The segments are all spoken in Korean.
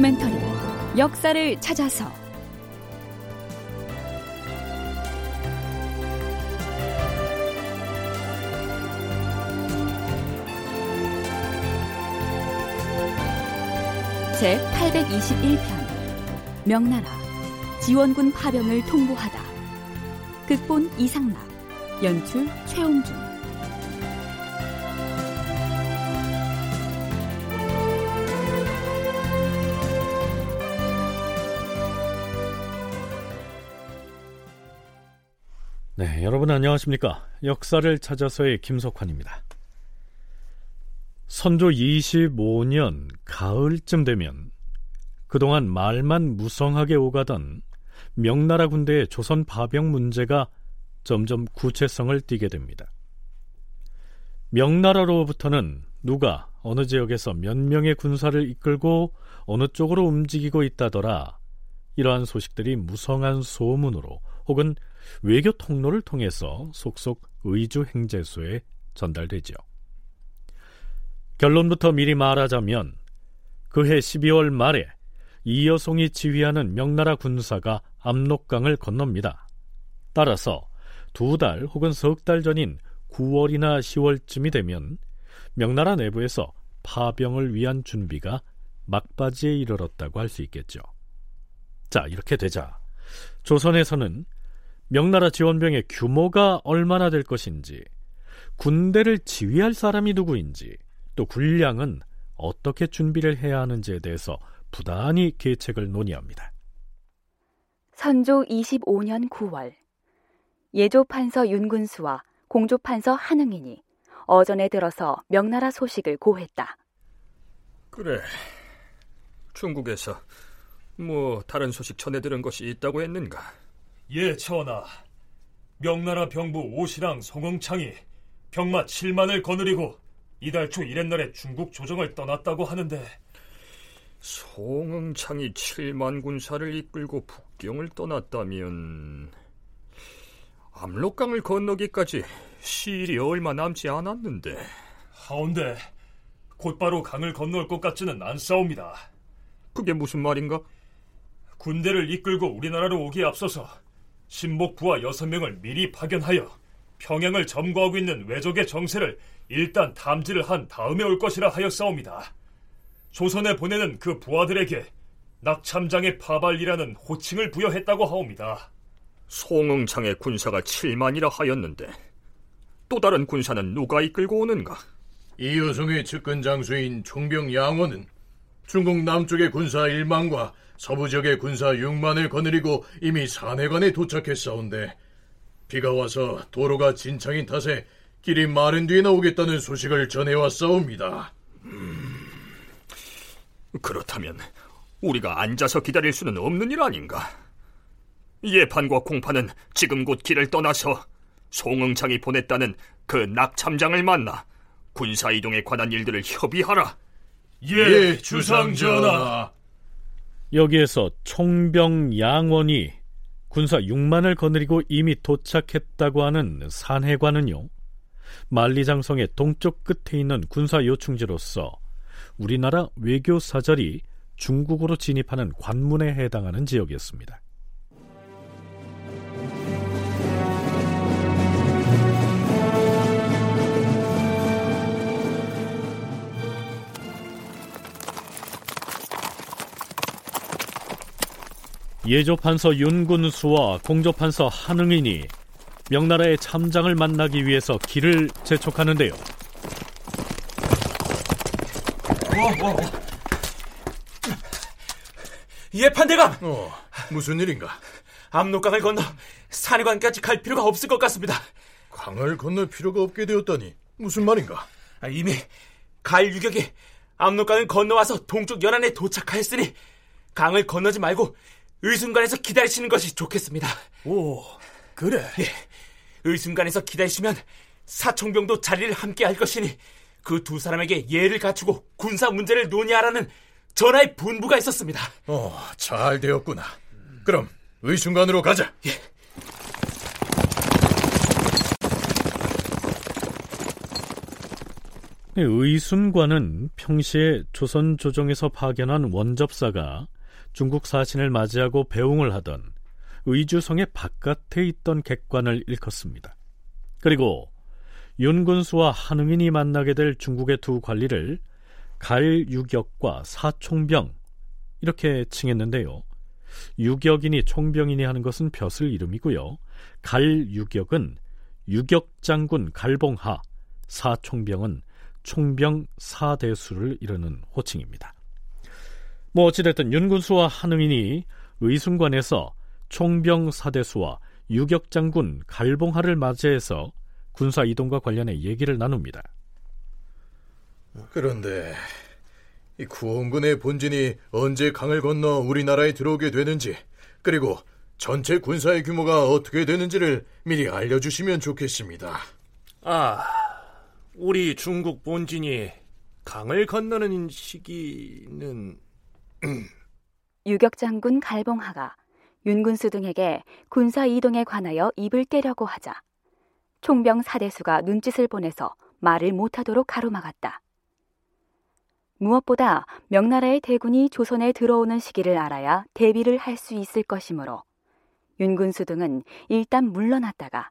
다큐멘터리 역사를 찾아서 제821편 명나라 지원군 파병을 통보하다. 극본 이상락, 연출 최홍준. 네, 여러분 안녕하십니까? 역사를 찾아서의 김석환입니다. 선조 25년 가을쯤 되면 그동안 말만 무성하게 오가던 명나라 군대의 조선 파병 문제가 점점 구체성을 띠게 됩니다. 명나라로부터는 누가 어느 지역에서 몇 명의 군사를 이끌고 어느 쪽으로 움직이고 있다더라, 이러한 소식들이 무성한 소문으로 혹은 외교 통로를 통해서 속속 의주 행제소에 전달되죠. 결론부터 미리 말하자면 그해 12월 말에 이여송이 지휘하는 명나라 군사가 압록강을 건넙니다. 따라서 두 달 혹은 석 달 전인 9월이나 10월쯤이 되면 명나라 내부에서 파병을 위한 준비가 막바지에 이르렀다고 할 수 있겠죠. 자, 이렇게 되자 조선에서는 명나라 지원병의 규모가 얼마나 될 것인지, 군대를 지휘할 사람이 누구인지, 또 군량은 어떻게 준비를 해야 하는지에 대해서 부단히 계책을 논의합니다. 선조 25년 9월, 예조판서 윤근수와 공조판서 한응인이 어전에 들어서 명나라 소식을 고했다. 그래, 중국에서 뭐 다른 소식 전해들은 것이 있다고 했는가? 예, 천하. 명나라 병부 오시랑 송응창이 병마 7만을 거느리고 이달 초 이랜날에 중국 조정을 떠났다고 하는데. 송응창이 7만 군사를 이끌고 북경을 떠났다면 압록강을 건너기까지 시일이 얼마 남지 않았는데. 하온데 곧바로 강을 건널 것 같지는 않사옵니다. 그게 무슨 말인가? 군대를 이끌고 우리나라로 오기에 앞서서 신복부와 6명을 미리 파견하여 평양을 점거하고 있는 외적의 정세를 일단 탐지를 한 다음에 올 것이라 하였사옵니다. 조선에 보내는 그 부하들에게 낙참장의 파발이라는 호칭을 부여했다고 하옵니다. 송응창의 군사가 7만이라 하였는데 또 다른 군사는 누가 이끌고 오는가? 이여송의 측근 장수인 총병 양원은 중국 남쪽의 군사 1만과 서부 지역의 군사 6만을 거느리고 이미 산해관에 도착했사온데 비가 와서 도로가 진창인 탓에 길이 마른 뒤에 나오겠다는 소식을 전해왔사옵니다. 그렇다면 우리가 앉아서 기다릴 수는 없는 일 아닌가? 예판과 공판은 지금 곧 길을 떠나서 송응창이 보냈다는 그 낙참장을 만나 군사 이동에 관한 일들을 협의하라. 예, 주상전하. 여기에서 총병 양원이 군사 6만을 거느리고 이미 도착했다고 하는 산해관은요, 만리장성의 동쪽 끝에 있는 군사 요충지로서 우리나라 외교 사절이 중국으로 진입하는 관문에 해당하는 지역이었습니다. 예조판서 윤근수와 공조판서 한응인이 명나라의 참장을 만나기 위해서 길을 재촉하는데요. 예판대감! 무슨 일인가? 압록강을 건너 산해관까지 갈 필요가 없을 것 같습니다. 강을 건널 필요가 없게 되었다니 무슨 말인가? 이미 갈 유격이 압록강을 건너와서 동쪽 연안에 도착하였으니 강을 건너지 말고 의순간에서 기다리시는 것이 좋겠습니다. 오, 그래? 예, 의순간에서 기다리시면 사총병도 자리를 함께 할 것이니 그 두 사람에게 예를 갖추고 군사 문제를 논의하라는 전하의 분부가 있었습니다. 잘 되었구나. 그럼 의순간으로 가자. 예. 의순관은 평시에 조선조정에서 파견한 원접사가 중국 사신을 맞이하고 배웅을 하던 의주성의 바깥에 있던 객관을 일컫습니다. 그리고 윤근수와 한응인이 만나게 될 중국의 두 관리를 갈유격과 사총병 이렇게 칭했는데요. 유격이니 총병이니 하는 것은 벼슬 이름이고요, 갈유격은 유격장군 갈봉하, 사총병은 총병 사대수를 이르는 호칭입니다. 뭐 어찌됐든 윤근수와 한응인이 의순관에서 총병 사대수와 유격장군 갈봉하를 맞이해서 군사 이동과 관련해 얘기를 나눕니다. 그런데 이 구원군의 본진이 언제 강을 건너 우리나라에 들어오게 되는지, 그리고 전체 군사의 규모가 어떻게 되는지를 미리 알려주시면 좋겠습니다. 우리 중국 본진이 강을 건너는 시기는... 유격장군 갈봉하가 윤근수 등에게 군사 이동에 관하여 입을 떼려고 하자 총병 사대수가 눈짓을 보내서 말을 못하도록 가로막았다. 무엇보다 명나라의 대군이 조선에 들어오는 시기를 알아야 대비를 할 수 있을 것이므로 윤근수 등은 일단 물러났다가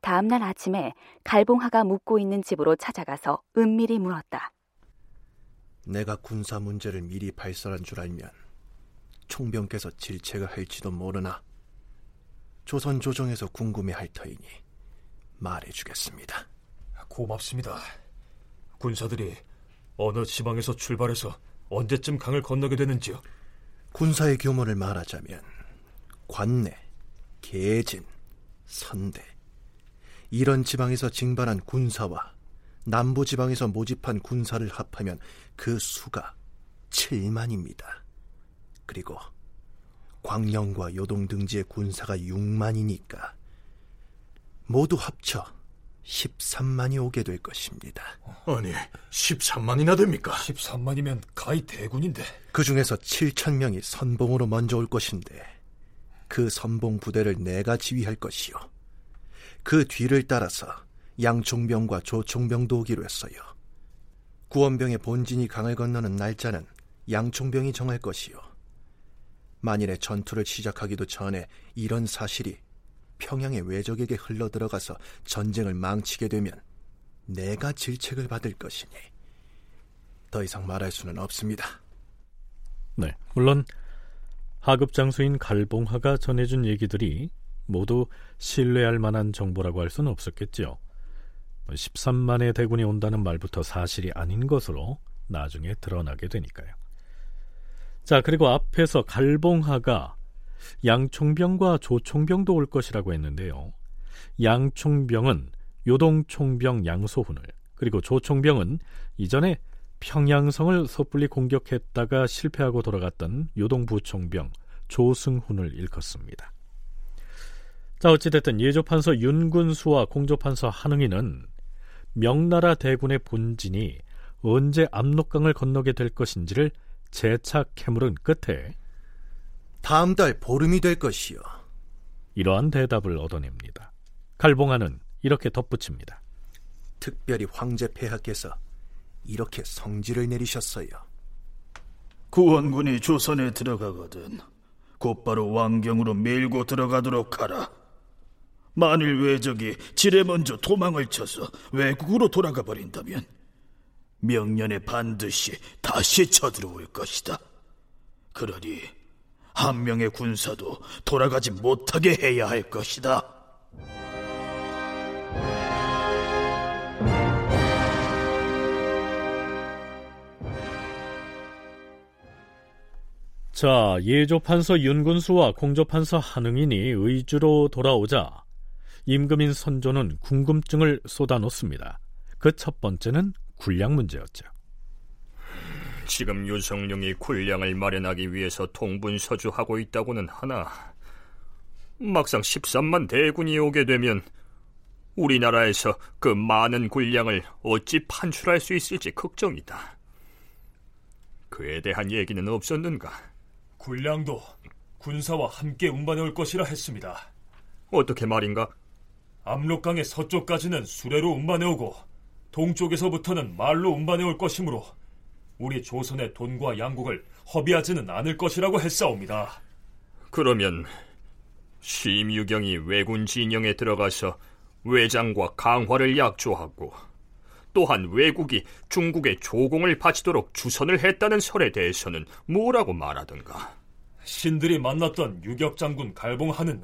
다음날 아침에 갈봉하가 묵고 있는 집으로 찾아가서 은밀히 물었다. 내가 군사 문제를 미리 발설한 줄 알면 총병께서 질책을 할지도 모르나 조선 조정에서 궁금해할 터이니 말해주겠습니다. 고맙습니다. 군사들이 어느 지방에서 출발해서 언제쯤 강을 건너게 되는지요? 군사의 규모를 말하자면 관내, 계진, 선대 이런 지방에서 징발한 군사와 남부 지방에서 모집한 군사를 합하면 그 수가 7만입니다. 그리고 광령과 요동 등지의 군사가 6만이니까 모두 합쳐 13만이 오게 될 것입니다. 아니, 13만이나 됩니까? 13만이면 가히 대군인데. 그 중에서 7,000명이 선봉으로 먼저 올 것인데 그 선봉 부대를 내가 지휘할 것이요, 그 뒤를 따라서 양총병과 조총병도 오기로 했어요. 구원병의 본진이 강을 건너는 날짜는 양총병이 정할 것이요, 만일에 전투를 시작하기도 전에 이런 사실이 평양의 외적에게 흘러들어가서 전쟁을 망치게 되면 내가 질책을 받을 것이니 더 이상 말할 수는 없습니다. 네, 물론 하급 장수인 갈봉하가 전해준 얘기들이 모두 신뢰할 만한 정보라고 할 수는 없었겠죠. 13만의 대군이 온다는 말부터 사실이 아닌 것으로 나중에 드러나게 되니까요. 자, 그리고 앞에서 갈봉하가 양총병과 조총병도 올 것이라고 했는데요. 양총병은 요동총병 양소훈을, 그리고 조총병은 이전에 평양성을 섣불리 공격했다가 실패하고 돌아갔던 요동부총병 조승훈을 일컫습니다. 자, 어찌됐든 예조판서 윤근수와 공조판서 한응인은 명나라 대군의 본진이 언제 압록강을 건너게 될 것인지를 재차 캐물은 끝에 다음 달 보름이 될 것이요, 이러한 대답을 얻어냅니다. 갈봉하는 이렇게 덧붙입니다. 특별히 황제 폐하께서 이렇게 성지를 내리셨어요. 구원군이 조선에 들어가거든 곧바로 왕경으로 밀고 들어가도록 하라. 만일 외적이 지레 먼저 도망을 쳐서 외국으로 돌아가 버린다면 명년에 반드시 다시 쳐들어올 것이다. 그러니 한 명의 군사도 돌아가지 못하게 해야 할 것이다. 자, 예조판서 윤근수와 공조판서 한응인이 의주로 돌아오자 임금인 선조는 궁금증을 쏟아놓습니다. 그 첫 번째는 군량 문제였죠. 지금 유성룡이 군량을 마련하기 위해서 동분서주하고 있다고는 하나 막상 13만 대군이 오게 되면 우리나라에서 그 많은 군량을 어찌 판출할 수 있을지 걱정이다. 그에 대한 얘기는 없었는가? 군량도 군사와 함께 운반해올 것이라 했습니다. 어떻게 말인가? 압록강의 서쪽까지는 수레로 운반해오고 동쪽에서부터는 말로 운반해 올 것이므로 우리 조선의 돈과 양국을 허비하지는 않을 것이라고 했사옵니다. 그러면 심유경이 왜군 진영에 들어가서 외장과 강화를 약조하고 또한 왜국이 중국의 조공을 바치도록 주선을 했다는 설에 대해서는 뭐라고 말하던가? 신들이 만났던 유격장군 갈봉하는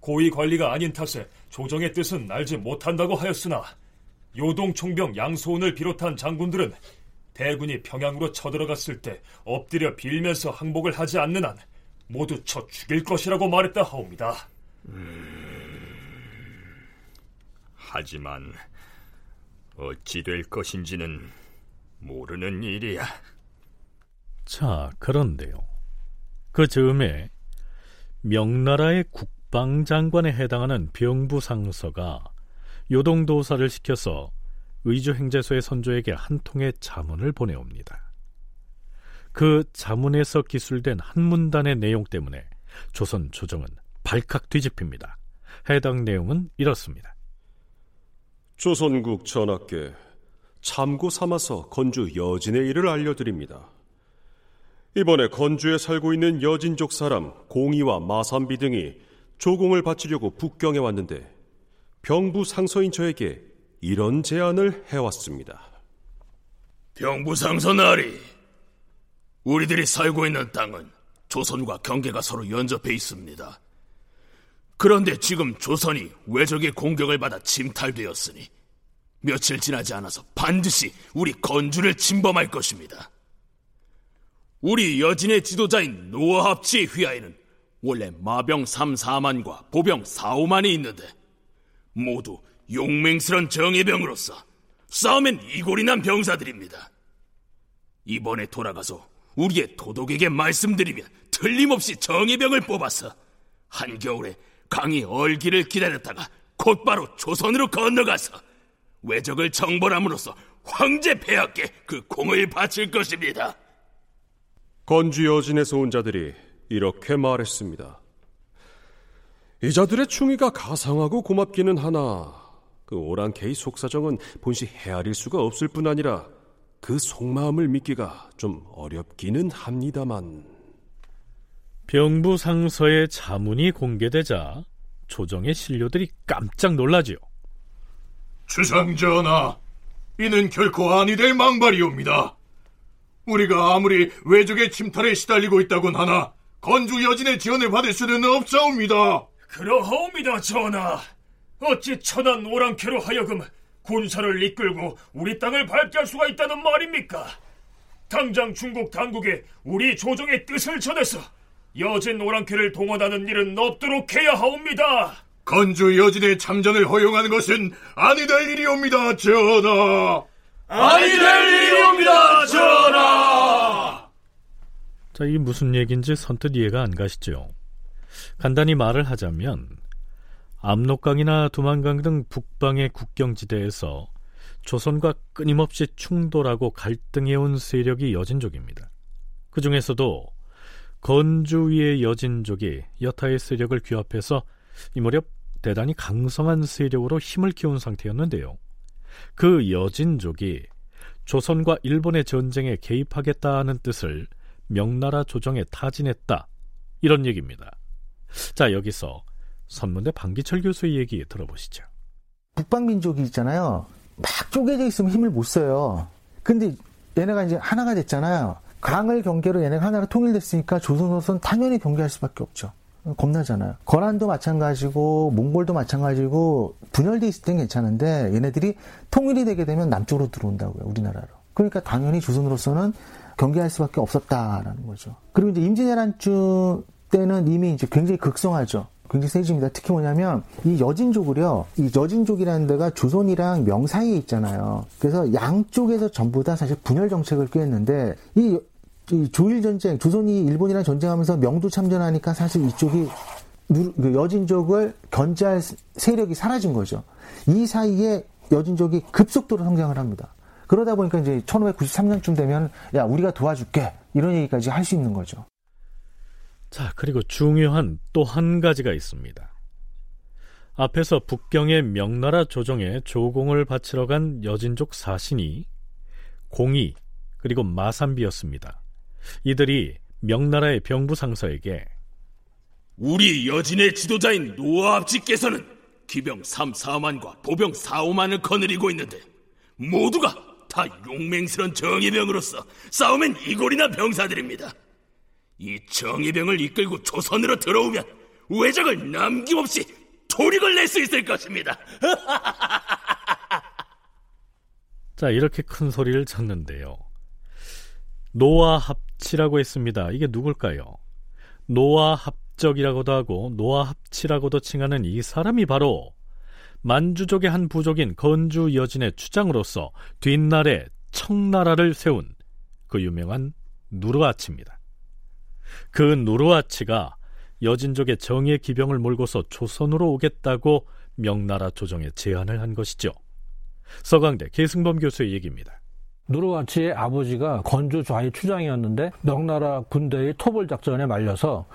고위관리가 아닌 탓에 조정의 뜻은 알지 못한다고 하였으나 요동총병 양소훈을 비롯한 장군들은 대군이 평양으로 쳐들어갔을 때 엎드려 빌면서 항복을 하지 않는 한 모두 쳐 죽일 것이라고 말했다 하옵니다. 하지만 어찌 될 것인지는 모르는 일이야. 자, 그런데요, 그 즈음에 명나라의 국방장관에 해당하는 병부상서가 요동도사를 시켜서 의주행제소의 선조에게 한 통의 자문을 보내옵니다. 그 자문에서 기술된 한 문단의 내용 때문에 조선 조정은 발칵 뒤집힙니다. 해당 내용은 이렇습니다. 조선국 전하께 참고 삼아서 건주 여진의 일을 알려드립니다. 이번에 건주에 살고 있는 여진족 사람 공이와 마산비 등이 조공을 바치려고 북경에 왔는데 병부 상서인 저에게 이런 제안을 해왔습니다. 병부 상서 나리, 우리들이 살고 있는 땅은 조선과 경계가 서로 연접해 있습니다. 그런데 지금 조선이 외적의 공격을 받아 침탈되었으니 며칠 지나지 않아서 반드시 우리 건주를 침범할 것입니다. 우리 여진의 지도자인 노아합치의 휘하에는 원래 마병 3, 4만과 보병 4, 5만이 있는데 모두 용맹스런 정예병으로서 싸움엔 이골이 난 병사들입니다. 이번에 돌아가서 우리의 도독에게 말씀드리면 틀림없이 정예병을 뽑아서 한겨울에 강이 얼기를 기다렸다가 곧바로 조선으로 건너가서 외적을 정벌함으로써 황제 폐하께 그 공을 바칠 것입니다. 건주 여진에서 온 자들이 이렇게 말했습니다. 이 자들의 충의가 가상하고 고맙기는 하나 그 오랑캐의 속사정은 본시 헤아릴 수가 없을 뿐 아니라 그 속마음을 믿기가 좀 어렵기는 합니다만. 병부상서의 자문이 공개되자 조정의 신료들이 깜짝 놀라지요. 주상전하, 이는 결코 아니 될 망발이옵니다. 우리가 아무리 외적의 침탈에 시달리고 있다곤 하나 건주 여진의 지원을 받을 수는 없사옵니다. 그러하옵니다, 전하. 어찌 천한 오랑캐로 하여금 군사를 이끌고 우리 땅을 밟게 할 수가 있다는 말입니까? 당장 중국 당국에 우리 조정의 뜻을 전해서 여진 오랑캐를 동원하는 일은 없도록 해야 하옵니다. 건주 여진의 참전을 허용하는 것은 아니 될 일이옵니다, 전하. 아니 될 일이옵니다, 전하. 자, 이게 무슨 얘기인지 선뜻 이해가 안 가시죠? 간단히 말을 하자면 압록강이나 두만강 등 북방의 국경지대에서 조선과 끊임없이 충돌하고 갈등해온 세력이 여진족입니다. 그 중에서도 건주위의 여진족이 여타의 세력을 규합해서 이 무렵 대단히 강성한 세력으로 힘을 키운 상태였는데요, 그 여진족이 조선과 일본의 전쟁에 개입하겠다는 뜻을 명나라 조정에 타진했다, 이런 얘기입니다. 자, 여기서 선문대 방기철 교수의 얘기 들어보시죠. 북방민족이 있잖아요. 막 쪼개져 있으면 힘을 못 써요. 근데 얘네가 이제 하나가 됐잖아요. 강을 경계로 얘네가 하나로 통일됐으니까 조선으로서는 당연히 경계할 수밖에 없죠. 겁나잖아요. 거란도 마찬가지고 몽골도 마찬가지고 분열돼 있을 땐 괜찮은데 얘네들이 통일이 되게 되면 남쪽으로 들어온다고요, 우리나라로. 그러니까 당연히 조선으로서는 경계할 수밖에 없었다라는 거죠. 그리고 이제 임진왜란쯤 때는 이미 이제 굉장히 극성하죠. 굉장히 세집니다. 특히 뭐냐면 이 여진족을요, 이 여진족이라는 데가 조선이랑 명 사이에 있잖아요. 그래서 양쪽에서 전부 다 사실 분열 정책을 꾀했는데 이 조일 전쟁, 조선이 일본이랑 전쟁하면서 명도 참전하니까 사실 이쪽이 여진족을 견제할 세력이 사라진 거죠. 이 사이에 여진족이 급속도로 성장을 합니다. 그러다 보니까 이제 1593년쯤 되면 야, 우리가 도와줄게, 이런 얘기까지 할 수 있는 거죠. 자, 그리고 중요한 또 한 가지가 있습니다. 앞에서 북경의 명나라 조정에 조공을 바치러 간 여진족 사신이 공이 그리고 마산비였습니다. 이들이 명나라의 병부상서에게 우리 여진의 지도자인 노아압지께서는 기병 3, 4만과 보병 4, 5만을 거느리고 있는데 모두가 다 용맹스런 정예병으로서 싸우면 이골이나 병사들입니다. 이 정예병을 이끌고 조선으로 들어오면 왜적을 남김없이 도륙을 낼 수 있을 것입니다. 자, 이렇게 큰 소리를 쳤는데요. 노아합치라고 했습니다. 이게 누굴까요? 노아합적이라고도 하고 노아합치라고도 칭하는 이 사람이 바로 만주족의 한 부족인 건주 여진의 추장으로서 뒷날에 청나라를 세운 그 유명한 누르아치입니다. 그 누르아치가 여진족의 정예 기병을 몰고서 조선으로 오겠다고 명나라 조정에 제안을 한 것이죠. 서강대 계승범 교수의 얘기입니다. 누르아치의 아버지가 건주좌위 추장이었는데 명나라 군대의 토벌 작전에 말려서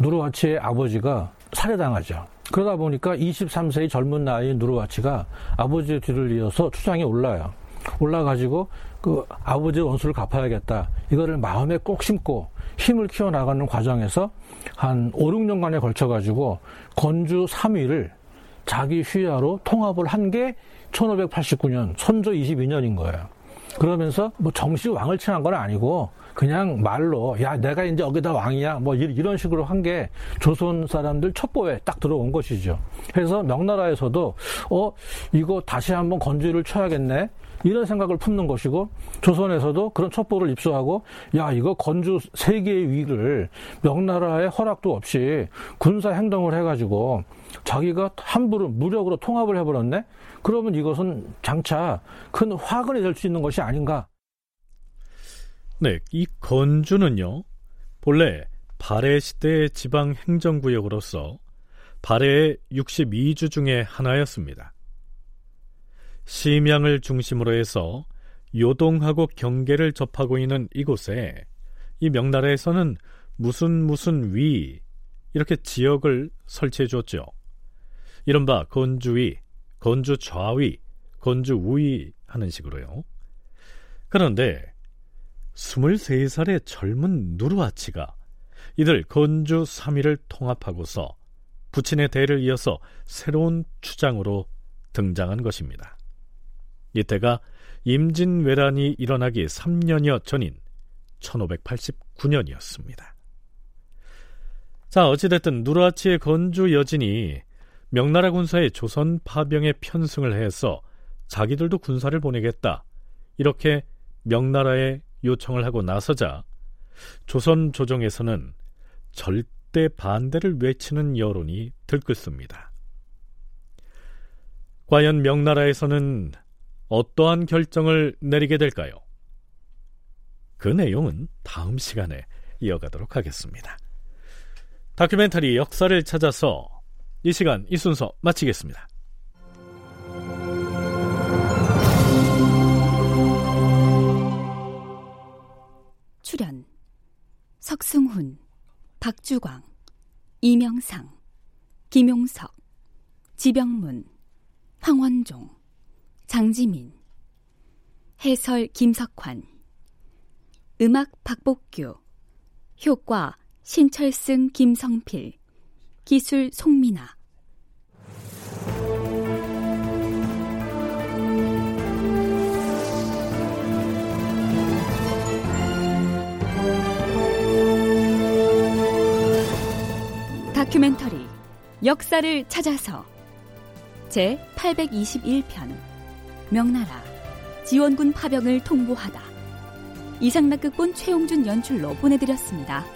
누르아치의 아버지가 살해당하죠. 그러다 보니까 23세의 젊은 나이인 누르아치가 아버지의 뒤를 이어서 추장에 올라가지고 그 아버지의 원수를 갚아야겠다, 이거를 마음에 꼭 심고 힘을 키워나가는 과정에서 한 5, 6년간에 걸쳐가지고 건주 3위를 자기 휘하로 통합을 한 게 1589년 선조 22년인 거예요. 그러면서 정식 왕을 칭한 건 아니고 그냥 말로 야 내가 이제 여기다 왕이야 이런 식으로 한 게 조선 사람들 첩보에 딱 들어온 것이죠. 그래서 명나라에서도 이거 다시 한번 건주를 쳐야겠네 이런 생각을 품는 것이고, 조선에서도 그런 첩보를 입수하고 야 이거 건주 세계의 위를 명나라의 허락도 없이 군사 행동을 해가지고 자기가 함부로 무력으로 통합을 해버렸네? 그러면 이것은 장차 큰 화근이 될 수 있는 것이 아닌가. 네, 이 건주는요 본래 발해 시대의 지방 행정구역으로서 발해의 62주 중에 하나였습니다. 심양을 중심으로 해서 요동하고 경계를 접하고 있는 이곳에 이 명나라에서는 무슨 위 이렇게 지역을 설치해 주었죠. 이른바 건주위, 건주좌위, 건주우위 하는 식으로요. 그런데 23살의 젊은 누르아치가 이들 건주 3위를 통합하고서 부친의 대를 이어서 새로운 추장으로 등장한 것입니다. 이때가 임진왜란이 일어나기 3년여 전인 1589년이었습니다. 자, 어찌됐든 누르아치의 건주 여진이 명나라 군사의 조선 파병에 편승을 해서 자기들도 군사를 보내겠다 이렇게 명나라에 요청을 하고 나서자 조선 조정에서는 절대 반대를 외치는 여론이 들끓습니다. 과연 명나라에서는 어떠한 결정을 내리게 될까요? 그 내용은 다음 시간에 이어가도록 하겠습니다. 다큐멘터리 역사를 찾아서 이 시간 이 순서 마치겠습니다. 출연 석승훈, 박주광, 이명상, 김용석, 지병문, 황원종, 장지민. 해설 김석환. 음악 박복규. 효과 신철승, 김성필. 기술 송민아. 다큐멘터리 역사를 찾아서 제821편 명나라 지원군 파병을 통보하다. 이상락극본 최용준 연출로 보내드렸습니다.